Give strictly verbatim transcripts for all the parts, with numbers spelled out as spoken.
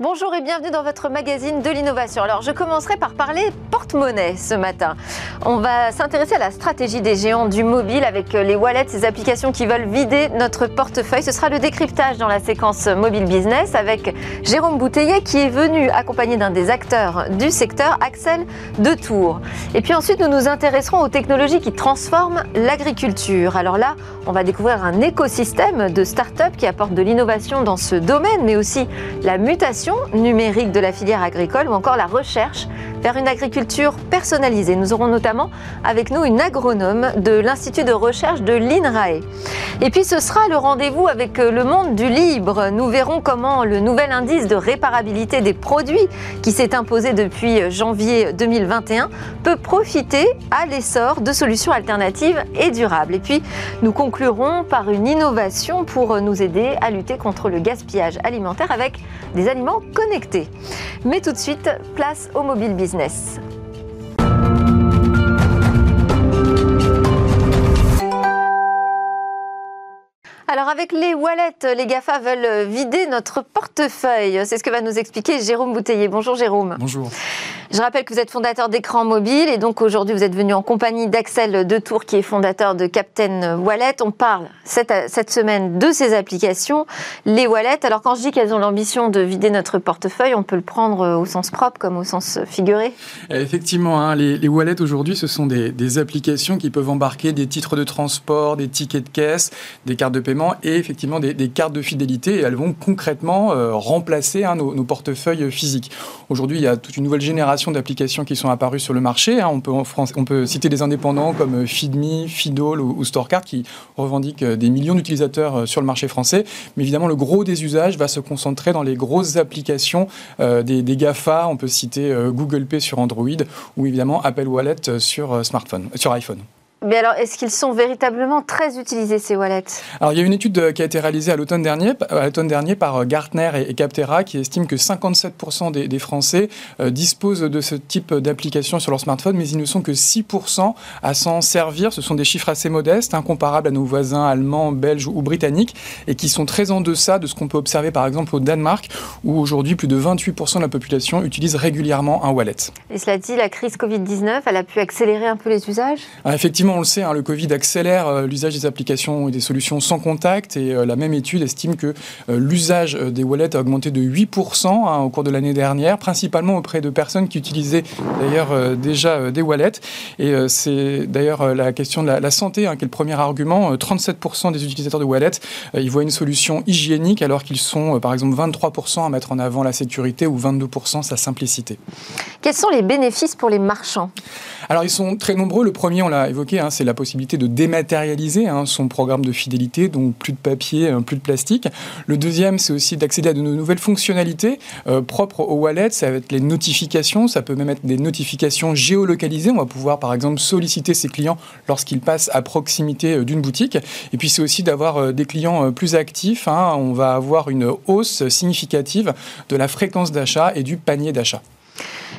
Bonjour et bienvenue dans votre magazine de l'innovation. Alors je commencerai par parler porte-monnaie ce matin. On va s'intéresser à la stratégie des géants du mobile avec les wallets, ces applications qui veulent vider notre portefeuille. Ce sera le décryptage dans la séquence mobile business avec Jérôme Bouteiller qui est venu accompagné d'un des acteurs du secteur, Axel Detour. Et puis ensuite nous nous intéresserons aux technologies qui transforment l'agriculture. Alors là on va découvrir un écosystème de start-up qui apporte de l'innovation dans ce domaine mais aussi la mutation numérique de la filière agricole ou encore la recherche vers une agriculture personnalisée. Nous aurons notamment avec nous une agronome de l'Institut de recherche de l'INRAE. Et puis ce sera le rendez-vous avec le monde du libre. Nous verrons comment le nouvel indice de réparabilité des produits qui s'est imposé depuis janvier deux mille vingt et un peut profiter à l'essor de solutions alternatives et durables. Et puis nous conclurons par une innovation pour nous aider à lutter contre le gaspillage alimentaire avec des aliments connectés. Mais tout de suite, place au mobile business. Alors avec les wallets, les GAFA veulent vider notre portefeuille. C'est ce que va nous expliquer Jérôme Bouteiller. Bonjour Jérôme. Bonjour. Je rappelle que vous êtes fondateur d'Écran Mobile et donc aujourd'hui vous êtes venu en compagnie d'Axel Detour qui est fondateur de Captain Wallet. On parle cette, cette semaine de ces applications, les wallets. Alors quand je dis qu'elles ont l'ambition de vider notre portefeuille, on peut le prendre au sens propre comme au sens figuré. Effectivement, hein, les, les wallets aujourd'hui ce sont des, des applications qui peuvent embarquer des titres de transport, des tickets de caisse, des cartes de paiement et effectivement des, des cartes de fidélité. Et elles vont concrètement euh, remplacer hein, nos, nos portefeuilles physiques. Aujourd'hui il y a toute une nouvelle génération d'applications qui sont apparues sur le marché. On peut, en France, on peut citer des indépendants comme Fidmi, Fidol ou Storecard qui revendiquent des millions d'utilisateurs sur le marché français. Mais évidemment, le gros des usages va se concentrer dans les grosses applications euh, des, des GAFA. On peut citer euh, Google Pay sur Android ou évidemment Apple Wallet sur, euh, smartphone, sur iPhone. Mais alors, est-ce qu'ils sont véritablement très utilisés, ces wallets? Alors, il y a une étude qui a été réalisée à l'automne dernier, à l'automne dernier par Gartner et Capterra qui estime que cinquante-sept pour cent des, des Français euh, disposent de ce type d'application sur leur smartphone, mais ils ne sont que six pour cent à s'en servir. Ce sont des chiffres assez modestes, incomparables à nos voisins allemands, belges ou britanniques, et qui sont très en deçà de ce qu'on peut observer, par exemple, au Danemark, où aujourd'hui, plus de vingt-huit pour cent de la population utilise régulièrement un wallet. Et cela dit, la crise Covid dix-neuf, elle a pu accélérer un peu les usages? Alors, effectivement, on le sait, hein, le Covid accélère l'usage des applications et des solutions sans contact et euh, la même étude estime que euh, l'usage des wallets a augmenté de huit pour cent hein, au cours de l'année dernière, principalement auprès de personnes qui utilisaient d'ailleurs euh, déjà euh, des wallets. Et euh, c'est d'ailleurs euh, la question de la, la santé hein, qui est le premier argument. Euh, trente-sept pour cent des utilisateurs de wallets, euh, ils voient une solution hygiénique alors qu'ils sont euh, par exemple vingt-trois pour cent à mettre en avant la sécurité ou vingt-deux pour cent sa simplicité. Quels sont les bénéfices pour les marchands? Alors ils sont très nombreux. Le premier, on l'a évoqué, c'est la possibilité de dématérialiser son programme de fidélité, donc plus de papier, plus de plastique. Le deuxième, c'est aussi d'accéder à de nouvelles fonctionnalités propres aux wallets. Ça va être les notifications, ça peut même être des notifications géolocalisées. On va pouvoir par exemple solliciter ses clients lorsqu'ils passent à proximité d'une boutique. Et puis c'est aussi d'avoir des clients plus actifs. On va avoir une hausse significative de la fréquence d'achat et du panier d'achat.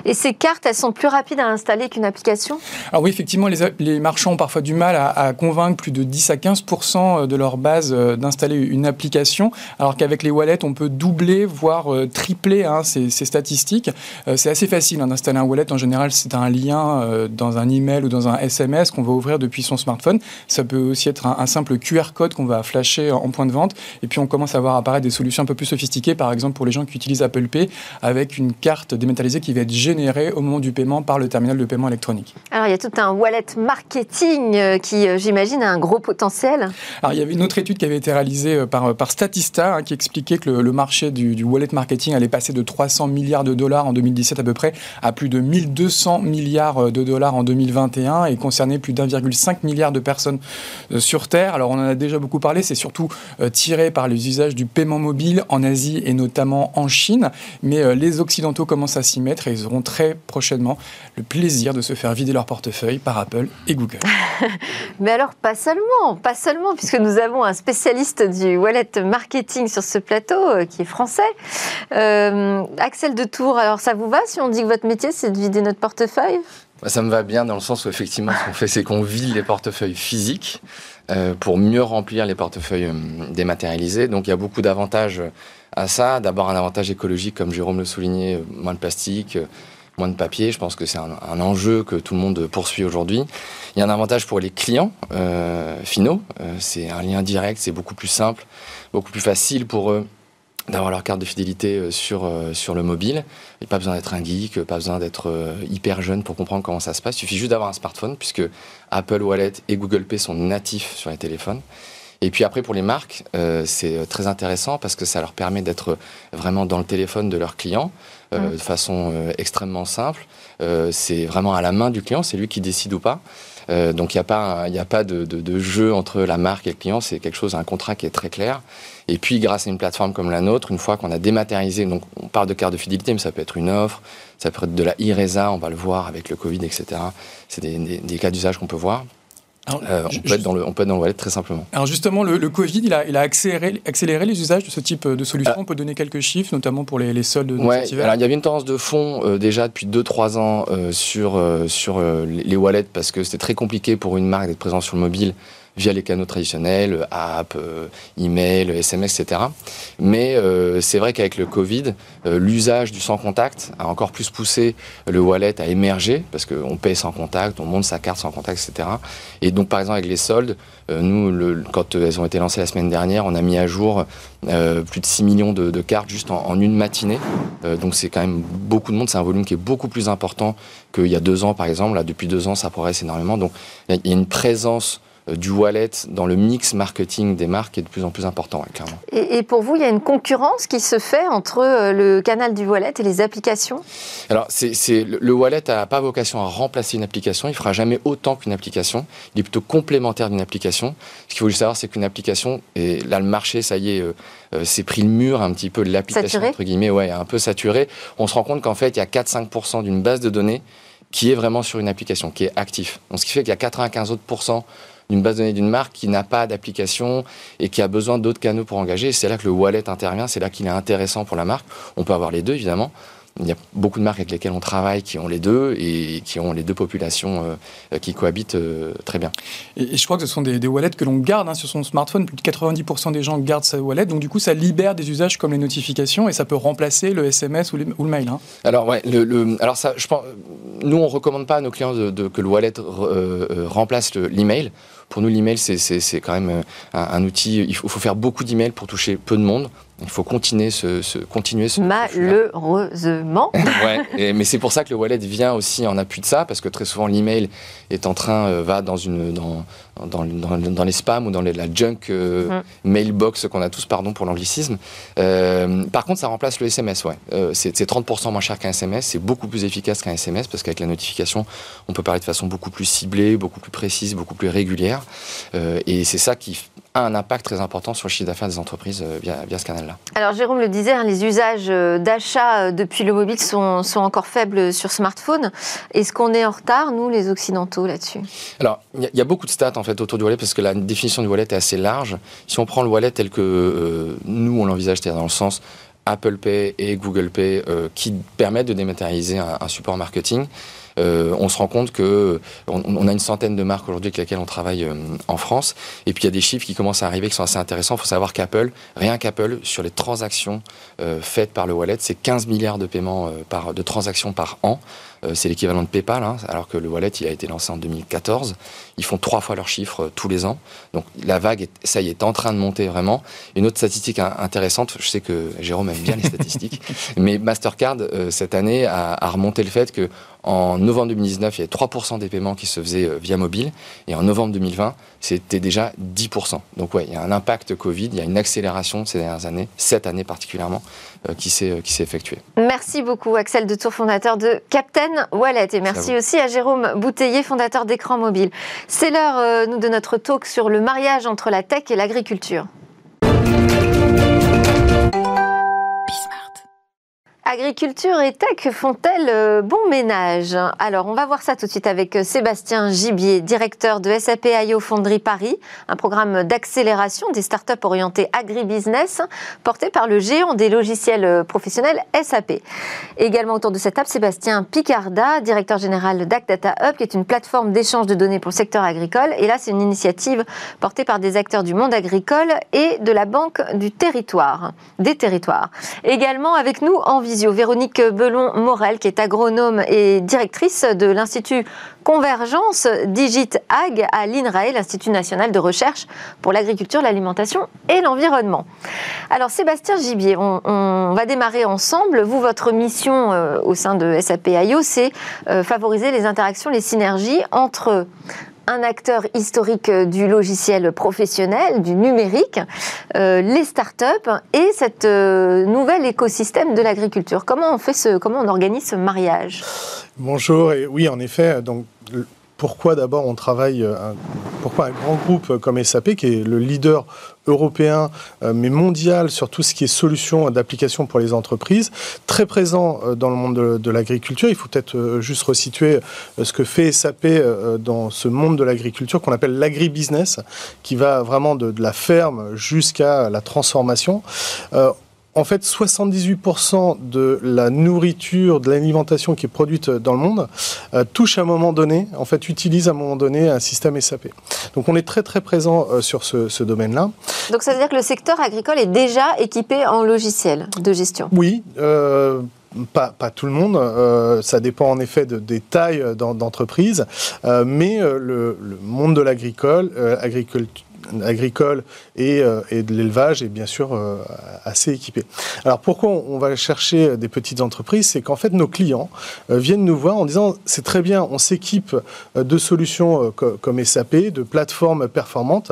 Et ces cartes, elles sont plus rapides à installer qu'une application? Alors oui, effectivement, les, les marchands ont parfois du mal à, à convaincre plus de dix à quinze pour cent de leur base d'installer une application, alors qu'avec les wallets, on peut doubler, voire tripler hein, ces, ces statistiques. Euh, c'est assez facile hein, d'installer un wallet. En général, c'est un lien euh, dans un email ou dans un S M S qu'on va ouvrir depuis son smartphone. Ça peut aussi être un, un simple Q R code qu'on va flasher en point de vente. Et puis, on commence à voir apparaître des solutions un peu plus sophistiquées, par exemple pour les gens qui utilisent Apple Pay, avec une carte dématérialisée qui va être généré au moment du paiement par le terminal de paiement électronique. Alors il y a tout un wallet marketing qui, j'imagine, a un gros potentiel. Alors il y avait une autre étude qui avait été réalisée par, par Statista hein, qui expliquait que le, le marché du, du wallet marketing allait passer de trois cents milliards de dollars en deux mille dix-sept à peu près à plus de mille deux cents milliards de dollars en deux mille vingt et un et concernait plus d'un virgule cinq milliard de personnes sur Terre. Alors on en a déjà beaucoup parlé, c'est surtout euh, tiré par les usages du paiement mobile en Asie et notamment en Chine, mais euh, les Occidentaux commencent à s'y mettre et ils auront très prochainement le plaisir de se faire vider leur portefeuille par Apple et Google. Mais alors pas seulement, pas seulement, puisque nous avons un spécialiste du wallet marketing sur ce plateau euh, qui est français. Euh, Axel Detour, alors ça vous va si on dit que votre métier c'est de vider notre portefeuille ? Ça me va bien dans le sens où effectivement ce qu'on fait c'est qu'on vide les portefeuilles physiques euh, pour mieux remplir les portefeuilles euh, dématérialisés. Donc il y a beaucoup d'avantages à ça. D'abord un avantage écologique comme Jérôme le soulignait, euh, moins de plastique, euh, moins de papier. Je pense que c'est un, un enjeu que tout le monde poursuit aujourd'hui. Il y a un avantage pour les clients euh, finaux. Euh, c'est un lien direct, c'est beaucoup plus simple, beaucoup plus facile pour eux d'avoir leur carte de fidélité sur, sur le mobile. Et pas besoin d'être un geek, pas besoin d'être hyper jeune pour comprendre comment ça se passe. Il suffit juste d'avoir un smartphone, puisque Apple Wallet et Google Pay sont natifs sur les téléphones. Et puis après, pour les marques, euh, c'est très intéressant parce que ça leur permet d'être vraiment dans le téléphone de leurs clients, euh, mmh. de façon euh, extrêmement simple. Euh, c'est vraiment à la main du client, c'est lui qui décide ou pas. Euh, donc il n'y a pas, y a pas de, de, de jeu entre la marque et le client, c'est quelque chose, un contrat qui est très clair. Et puis grâce à une plateforme comme la nôtre, une fois qu'on a dématérialisé, donc on parle de carte de fidélité, mais ça peut être une offre, ça peut être de la e-Resa, on va le voir avec le Covid, et cetera. C'est des, des, des cas d'usage qu'on peut voir. Alors, euh, on, je, peut être dans le, on peut être dans le wallet très simplement. Alors justement, le, le Covid, il a, il a accéléré, accéléré les usages de ce type de solution. Alors, on peut donner quelques chiffres, notamment pour les, les soldes de ouais, cet hiver. Alors, il y avait une tendance de fond euh, déjà depuis deux à trois ans euh, sur, euh, sur euh, les wallets parce que c'était très compliqué pour une marque d'être présente sur le mobile via les canaux traditionnels, app, euh, email, S M S, et cetera. Mais euh, c'est vrai qu'avec le Covid, euh, l'usage du sans-contact a encore plus poussé le wallet à émerger, parce qu'on paye sans contact, on monte sa carte sans contact, et cetera. Et donc, par exemple, avec les soldes, euh, nous, le, quand elles ont été lancées la semaine dernière, on a mis à jour euh, plus de six millions de, de cartes juste en, en une matinée. Euh, donc, c'est quand même beaucoup de monde, c'est un volume qui est beaucoup plus important qu'il y a deux ans, par exemple. Là, depuis deux ans, ça progresse énormément. Donc, il y a une présence du wallet dans le mix marketing des marques est de plus en plus important, hein, clairement. Et, et pour vous, il y a une concurrence qui se fait entre euh, le canal du wallet et les applications ? Alors, c'est, c'est, le wallet n'a pas vocation à remplacer une application, il ne fera jamais autant qu'une application, il est plutôt complémentaire d'une application. Ce qu'il faut juste savoir, c'est qu'une application, et là le marché, ça y est, euh, euh, c'est pris le mur un petit peu de l'application, saturé. Entre guillemets, ouais, un peu saturé. On se rend compte qu'en fait, il y a quatre à cinq pour cent d'une base de données qui est vraiment sur une application, qui est active. Donc, ce qui fait qu'il y a quatre-vingt-quinze autres pourcents d'une base de données d'une marque qui n'a pas d'application et qui a besoin d'autres canaux pour engager. Et c'est là que le wallet intervient, c'est là qu'il est intéressant pour la marque. On peut avoir les deux, évidemment. Il y a beaucoup de marques avec lesquelles on travaille qui ont les deux et qui ont les deux populations euh, qui cohabitent euh, très bien. Et, et je crois que ce sont des, des wallets que l'on garde hein, sur son smartphone. Plus de quatre-vingt-dix pour cent des gens gardent sa wallet. Donc du coup, ça libère des usages comme les notifications et ça peut remplacer le S M S ou, les, ou le mail. Hein. Alors ouais, le, le, alors ça, je pense, nous on ne recommande pas à nos clients de, de, que le wallet euh, remplace le, l'email. Pour nous, l'email, c'est, c'est, c'est quand même un, un outil. Il faut, faut faire beaucoup d'emails pour toucher peu de monde. Il faut continuer ce, ce, continuer ce malheureusement. ouais, et, mais c'est pour ça que le wallet vient aussi en appui de ça, parce que très souvent l'email est en train euh, va dans une dans dans, dans dans les spams ou dans les, la junk euh, mm. mailbox qu'on a tous, pardon pour l'anglicisme. Euh, par contre, ça remplace le S M S. Ouais, euh, c'est, c'est trente pour cent moins cher qu'un S M S. C'est beaucoup plus efficace qu'un S M S parce qu'avec la notification, on peut parler de façon beaucoup plus ciblée, beaucoup plus précise, beaucoup plus régulière. Euh, et c'est ça qui a un impact très important sur le chiffre d'affaires des entreprises euh, via, via ce canal-là. Alors Jérôme le disait, hein, les usages d'achat depuis le mobile sont, sont encore faibles sur smartphone. Est-ce qu'on est en retard, nous, les Occidentaux, là-dessus ? Alors, il y, y a beaucoup de stats en fait, autour du wallet, parce que la définition du wallet est assez large. Si on prend le wallet tel que euh, nous, on l'envisage, c'est-à-dire dans le sens Apple Pay et Google Pay euh, qui permettent de dématérialiser un, un support marketing, Euh, on se rend compte qu'on on a une centaine de marques aujourd'hui avec lesquelles on travaille euh, en France. Et puis, il y a des chiffres qui commencent à arriver qui sont assez intéressants. Il faut savoir qu'Apple, rien qu'Apple, sur les transactions euh, faites par le wallet, c'est quinze milliards de paiements euh, par, de transactions par an. Euh, c'est l'équivalent de PayPal, hein, alors que le wallet, il a été lancé en deux mille quatorze. Ils font trois fois leurs chiffres euh, tous les ans. Donc, la vague, est, ça y est, est en train de monter vraiment. Une autre statistique hein, intéressante, je sais que Jérôme aime bien les statistiques, mais Mastercard, euh, cette année, a, a remonté le fait que en novembre deux mille dix-neuf, il y avait trois pour cent des paiements qui se faisaient via mobile. Et en novembre deux mille vingt, c'était déjà dix pour cent. Donc ouais, il y a un impact Covid, il y a une accélération ces dernières années, cette année particulièrement, euh, qui s'est, qui s'est effectuée. Merci beaucoup Axel Detour, fondateur de Captain Wallet. Et merci aussi à Jérôme Bouteiller, fondateur d'Écran Mobile. C'est l'heure euh, de notre talk sur le mariage entre la tech et l'agriculture. Agriculture et tech font-elles bon ménage? Alors, on va voir ça tout de suite avec Sébastien Gibier, directeur de S A P point I O Fonderie Paris, un programme d'accélération des startups orientées agribusiness porté par le géant des logiciels professionnels S A P. Également autour de cette table, Sébastien Picarda, directeur général d'Ag Data Hub, qui est une plateforme d'échange de données pour le secteur agricole. Et là, c'est une initiative portée par des acteurs du monde agricole et de la Banque du Territoire, des territoires. Également avec nous, en visio, Véronique Bellon-Maurel, qui est agronome et directrice de l'Institut Convergence Digit Ag à l'INRAE, l'Institut National de Recherche pour l'Agriculture, l'Alimentation et l'Environnement. Alors Sébastien Gibier, on, on va démarrer ensemble. Vous, votre mission euh, au sein de S A P point I O, c'est euh, favoriser les interactions, les synergies entre un acteur historique du logiciel professionnel, du numérique, euh, les startups et cet euh, nouvel écosystème de l'agriculture. Comment on fait ce, comment on organise ce mariage? Bonjour, et oui, en effet, donc pourquoi d'abord on travaille, un, pourquoi un grand groupe comme S A P, qui est le leader européen, mais mondial sur tout ce qui est solutions d'application pour les entreprises, très présent dans le monde de, de l'agriculture. Il faut peut-être juste resituer ce que fait S A P dans ce monde de l'agriculture qu'on appelle l'agribusiness, qui va vraiment de, de la ferme jusqu'à la transformation. Euh, En fait, soixante-dix-huit pour cent de la nourriture, de l'alimentation qui est produite dans le monde, euh, touche à un moment donné, en fait, utilise à un moment donné un système S A P. Donc, on est très, très présent euh, sur ce, ce domaine-là. Donc, ça veut dire que le secteur agricole est déjà équipé en logiciel de gestion? Oui. Euh... Pas, pas tout le monde, euh, ça dépend en effet de, des tailles d'entreprises, euh, mais euh, le, le monde de l'agricole euh, agricole, agricole et, euh, et de l'élevage est bien sûr euh, assez équipé. Alors pourquoi on va chercher des petites entreprises? C'est qu'en fait nos clients euh, viennent nous voir en disant c'est très bien, on s'équipe de solutions euh, comme S A P, de plateformes performantes,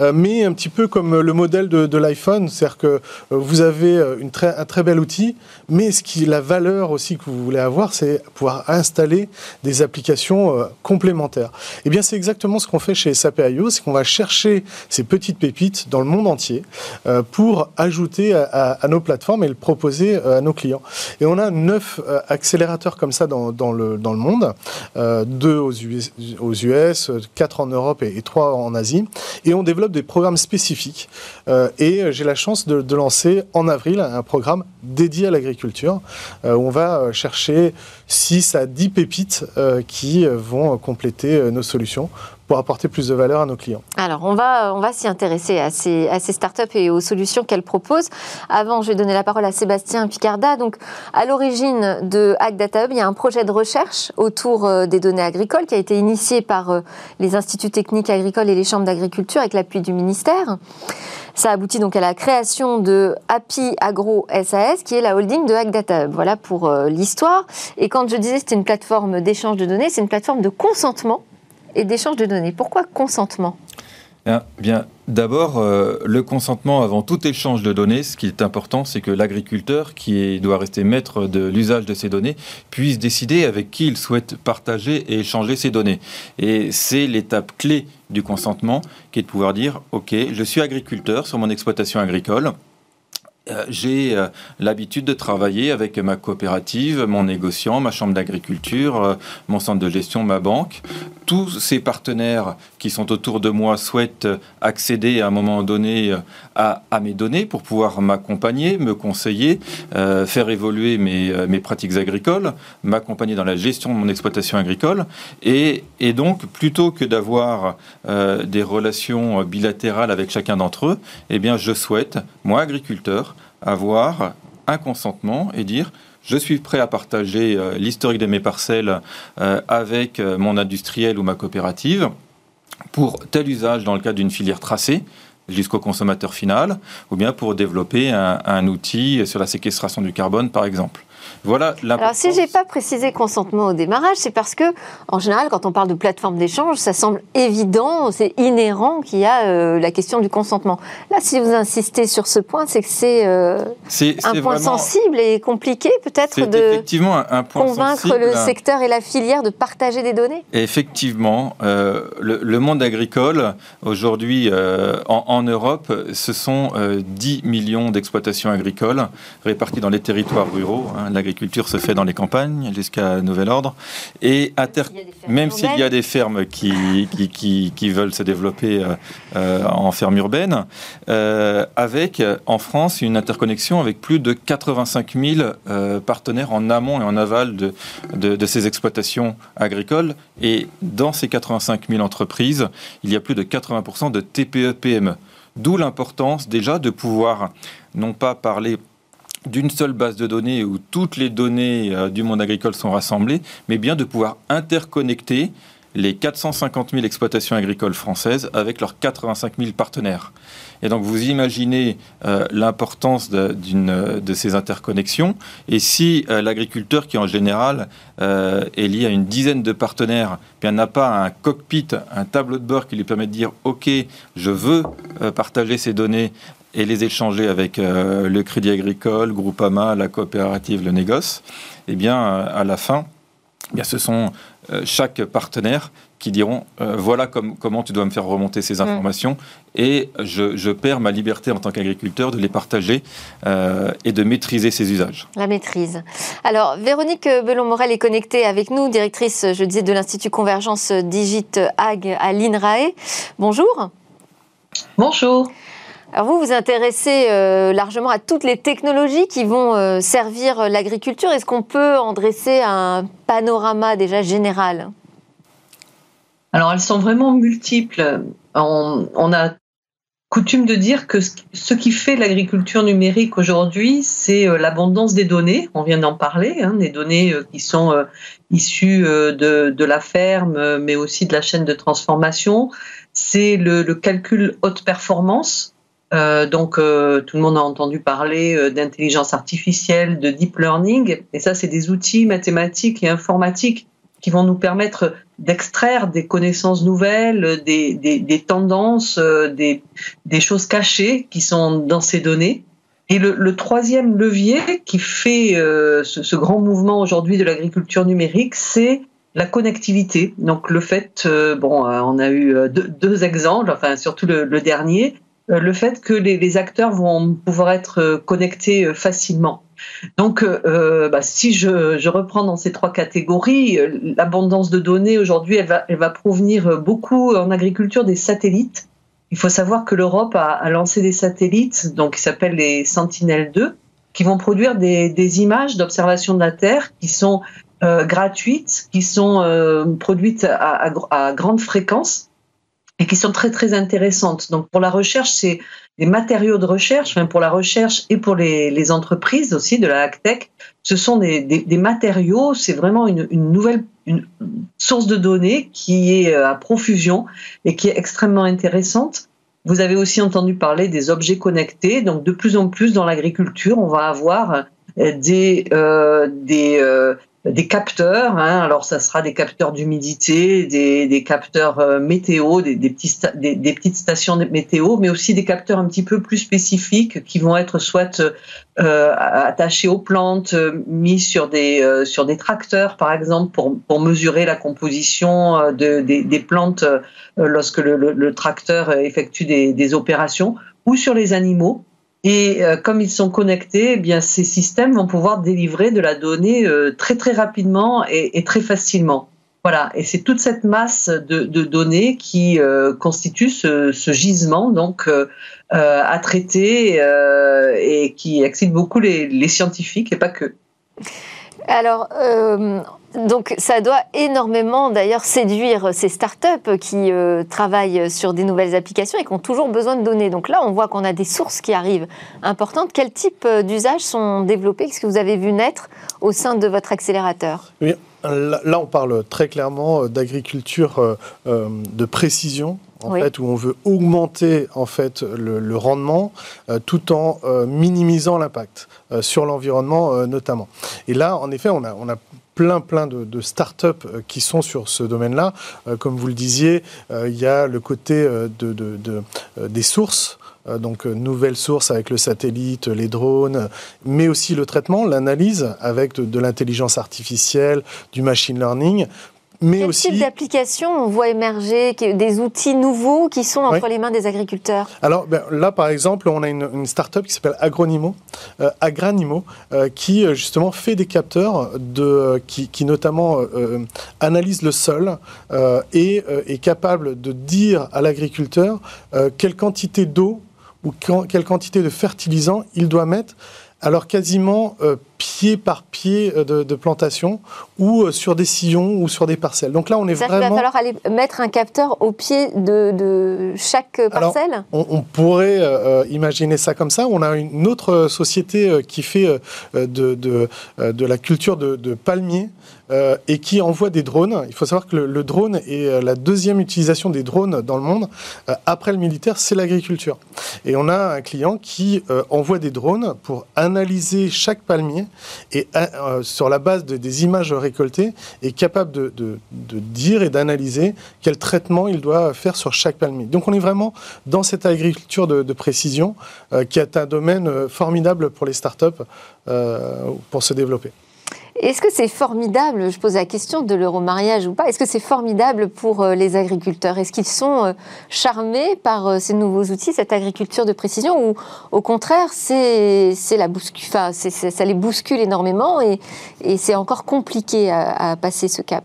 euh, mais un petit peu comme le modèle de, de l'iPhone, c'est-à-dire que euh, vous avez une très, un très bel outil, mais ce qui la valeur aussi que vous voulez avoir, c'est pouvoir installer des applications euh, complémentaires. Et bien, c'est exactement ce qu'on fait chez S A P point I O, c'est qu'on va chercher ces petites pépites dans le monde entier euh, pour ajouter à, à, à nos plateformes et le proposer euh, à nos clients. Et on a neuf euh, accélérateurs comme ça dans, dans, le, dans le monde, euh, deux aux U S, aux U S, quatre en Europe et, et trois en Asie. Et on développe des programmes spécifiques. Euh, et j'ai la chance de, de lancer en avril un programme dédié à l'agriculture. Euh, on va chercher six à dix pépites euh, qui vont compléter euh, nos solutions pour apporter plus de valeur à nos clients. Alors, on va, on va s'y intéresser à ces, à ces startups et aux solutions qu'elles proposent. Avant, je vais donner la parole à Sébastien Picarda. Donc, à l'origine de Ag Data Hub, il y a un projet de recherche autour des données agricoles qui a été initié par les instituts techniques agricoles et les chambres d'agriculture avec l'appui du ministère. Ça aboutit donc à la création de Happy Agro S A S, qui est la holding de Ag Data Hub. Voilà pour l'histoire. Et quand je disais que c'était une plateforme d'échange de données, c'est une plateforme de consentement et d'échange de données. Pourquoi consentement? Bien, bien d'abord, euh, le consentement avant tout échange de données, ce qui est important, c'est que l'agriculteur, qui doit rester maître de l'usage de ces données, puisse décider avec qui il souhaite partager et échanger ces données. Et c'est l'étape clé du consentement, qui est de pouvoir dire « Ok, je suis agriculteur sur mon exploitation agricole ». Euh, j'ai euh, l'habitude de travailler avec ma coopérative, mon négociant, ma chambre d'agriculture, euh, mon centre de gestion, ma banque. Tous ces partenaires qui sont autour de moi souhaitent accéder à un moment donné à, à mes données pour pouvoir m'accompagner, me conseiller, euh, faire évoluer mes, mes pratiques agricoles, m'accompagner dans la gestion de mon exploitation agricole. Et, et donc, plutôt que d'avoir euh, des relations bilatérales avec chacun d'entre eux, eh bien, je souhaite, moi, agriculteur, avoir un consentement et dire je suis prêt à partager euh, l'historique de mes parcelles euh, avec euh, mon industriel ou ma coopérative pour tel usage dans le cadre d'une filière tracée jusqu'au consommateur final ou bien pour développer un, un outil sur la séquestration du carbone par exemple. Voilà alors si je n'ai pas précisé consentement au démarrage, c'est parce que, en général, quand on parle de plateforme d'échange, ça semble évident, c'est inhérent qu'il y a euh, la question du consentement. Là, si vous insistez sur ce point, c'est que c'est euh, un point sensible et compliqué peut-être de effectivement un, un point convaincre sensible, le secteur et la filière de partager des données. Effectivement, euh, le, le monde agricole, aujourd'hui euh, en, en Europe, ce sont euh, dix millions d'exploitations agricoles réparties dans les territoires ruraux. Hein, l'agriculture se fait dans les campagnes jusqu'à nouvel ordre. Et à terre, même s'il y a des fermes qui, qui, qui, qui veulent se développer euh, en ferme urbaine, euh, avec en France une interconnexion avec plus de quatre-vingt-cinq mille euh, partenaires en amont et en aval de, de, de ces exploitations agricoles. Et dans ces quatre-vingt-cinq mille entreprises, il y a plus de quatre-vingts pour cent de T P E P M E. D'où l'importance déjà de pouvoir non pas parler d'une seule base de données où toutes les données du monde agricole sont rassemblées, mais bien de pouvoir interconnecter les quatre cent cinquante mille exploitations agricoles françaises avec leurs quatre-vingt-cinq mille partenaires. Et donc vous imaginez euh, l'importance de, d'une, de ces interconnexions. Et si euh, l'agriculteur, qui en général euh, est lié à une dizaine de partenaires, bien, n'a pas un cockpit, un tableau de bord qui lui permet de dire « Ok, je veux euh, partager ces données » et les échanger avec euh, le Crédit Agricole, Groupama, la coopérative, le négoce, eh bien euh, à la fin, eh bien, ce sont euh, chaque partenaire qui diront euh, « voilà com- comment tu dois me faire remonter ces informations mmh. et je, je perds ma liberté en tant qu'agriculteur de les partager euh, et de maîtriser ces usages. » La maîtrise. Alors, Véronique Bellon-Maurel est connectée avec nous, directrice, je disais, de l'Institut Convergence Digit Ag à l'INRAE. Bonjour. Bonjour. Alors vous, vous intéressez euh, largement à toutes les technologies qui vont euh, servir l'agriculture. Est-ce qu'on peut en dresser un panorama déjà général ? Alors, elles sont vraiment multiples. On, on a coutume de dire que ce qui fait l'agriculture numérique aujourd'hui, c'est l'abondance des données. On vient d'en parler, hein, des données qui sont euh, issues de, de la ferme, mais aussi de la chaîne de transformation. C'est le, le calcul haute performance. Euh, donc, euh, tout le monde a entendu parler euh, d'intelligence artificielle, de deep learning. Et ça, c'est des outils mathématiques et informatiques qui vont nous permettre d'extraire des connaissances nouvelles, des, des, des tendances, euh, des, des choses cachées qui sont dans ces données. Et le, le troisième levier qui fait euh, ce, ce grand mouvement aujourd'hui de l'agriculture numérique, c'est la connectivité. Donc, le fait, euh, bon, euh, on a eu deux, deux exemples, enfin, surtout le, le dernier, le fait que les, les acteurs vont pouvoir être connectés facilement. Donc, euh, bah, si je, je reprends dans ces trois catégories, l'abondance de données, aujourd'hui, elle va, elle va provenir beaucoup en agriculture des satellites. Il faut savoir que l'Europe a, a lancé des satellites, donc, qui s'appellent les Sentinel deux, qui vont produire des, des images d'observation de la Terre qui sont euh, gratuites, qui sont euh, produites à, à, à grande fréquence, et qui sont très, très intéressantes. Donc, pour la recherche, c'est des matériaux de recherche, enfin pour la recherche et pour les, les entreprises aussi de la AgTech, ce sont des, des, des matériaux, c'est vraiment une, une nouvelle une source de données qui est à profusion et qui est extrêmement intéressante. Vous avez aussi entendu parler des objets connectés, donc de plus en plus dans l'agriculture, on va avoir des... Euh, des euh, des capteurs, hein, alors ça sera des capteurs d'humidité, des, des capteurs euh, météo, des, des, petits sta- des, des petites stations météo, mais aussi des capteurs un petit peu plus spécifiques qui vont être soit euh, attachés aux plantes, mis sur des, euh, sur des tracteurs par exemple pour, pour mesurer la composition de, des, des plantes euh, lorsque le, le, le tracteur effectue des, des opérations, ou sur les animaux. Et euh, comme ils sont connectés, eh bien, ces systèmes vont pouvoir délivrer de la donnée euh, très très rapidement et, et très facilement. Voilà. Et c'est toute cette masse de, de données qui euh, constitue ce, ce gisement donc euh, à traiter euh, et qui excite beaucoup les, les scientifiques et pas que. Alors. Euh... Donc ça doit énormément d'ailleurs séduire ces startups qui euh, travaillent sur des nouvelles applications et qui ont toujours besoin de données. Donc là, on voit qu'on a des sources qui arrivent importantes. Quels types d'usages sont développés ? Qu'est-ce que vous avez vu naître au sein de votre accélérateur ? Oui, là on parle très clairement d'agriculture euh, de précision. En oui. fait, où on veut augmenter en fait, le, le rendement euh, tout en euh, minimisant l'impact euh, sur l'environnement euh, notamment. Et là, en effet, on a, on a plein, plein de, de start-up qui sont sur ce domaine-là. Euh, comme vous le disiez, euh, il y a le côté de, de, de, euh, des sources. Donc, nouvelles sources avec le satellite, les drones, mais aussi le traitement, l'analyse avec de, de l'intelligence artificielle, du machine learning, mais quel aussi... type d'application on voit émerger, des outils nouveaux qui sont entre oui. les mains des agriculteurs? Alors ben, là, par exemple, on a une, une start-up qui s'appelle Agranimo, euh, Agranimo euh, qui justement fait des capteurs de, qui, qui notamment euh, analyse le sol euh, et euh, est capable de dire à l'agriculteur euh, quelle quantité d'eau ou quand, quelle quantité de fertilisant il doit mettre. Alors quasiment euh, pied par pied de, de plantation ou euh, sur des sillons ou sur des parcelles. Donc là, on est vraiment... Il va falloir aller mettre un capteur au pied de, de chaque parcelle. Alors, on, on pourrait euh, imaginer ça comme ça. On a une autre société euh, qui fait euh, de, de, euh, de la culture de, de palmiers euh, et qui envoie des drones. Il faut savoir que le, le drone est euh, la deuxième utilisation des drones dans le monde. Euh, après le militaire, c'est l'agriculture. Et on a un client qui euh, envoie des drones pour analyser chaque palmier et euh, sur la base de, des images récoltées est capable de, de, de dire et d'analyser quel traitement il doit faire sur chaque palmier. Donc on est vraiment dans cette agriculture de, de précision euh, qui est un domaine formidable pour les startups euh, pour se développer. Est-ce que c'est formidable, je pose la question de l'euro-mariage ou pas, est-ce que c'est formidable pour les agriculteurs? Est-ce qu'ils sont charmés par ces nouveaux outils, cette agriculture de précision, ou au contraire, c'est, c'est la bouscu... enfin, c'est, ça les bouscule énormément et, et c'est encore compliqué à, à passer ce cap?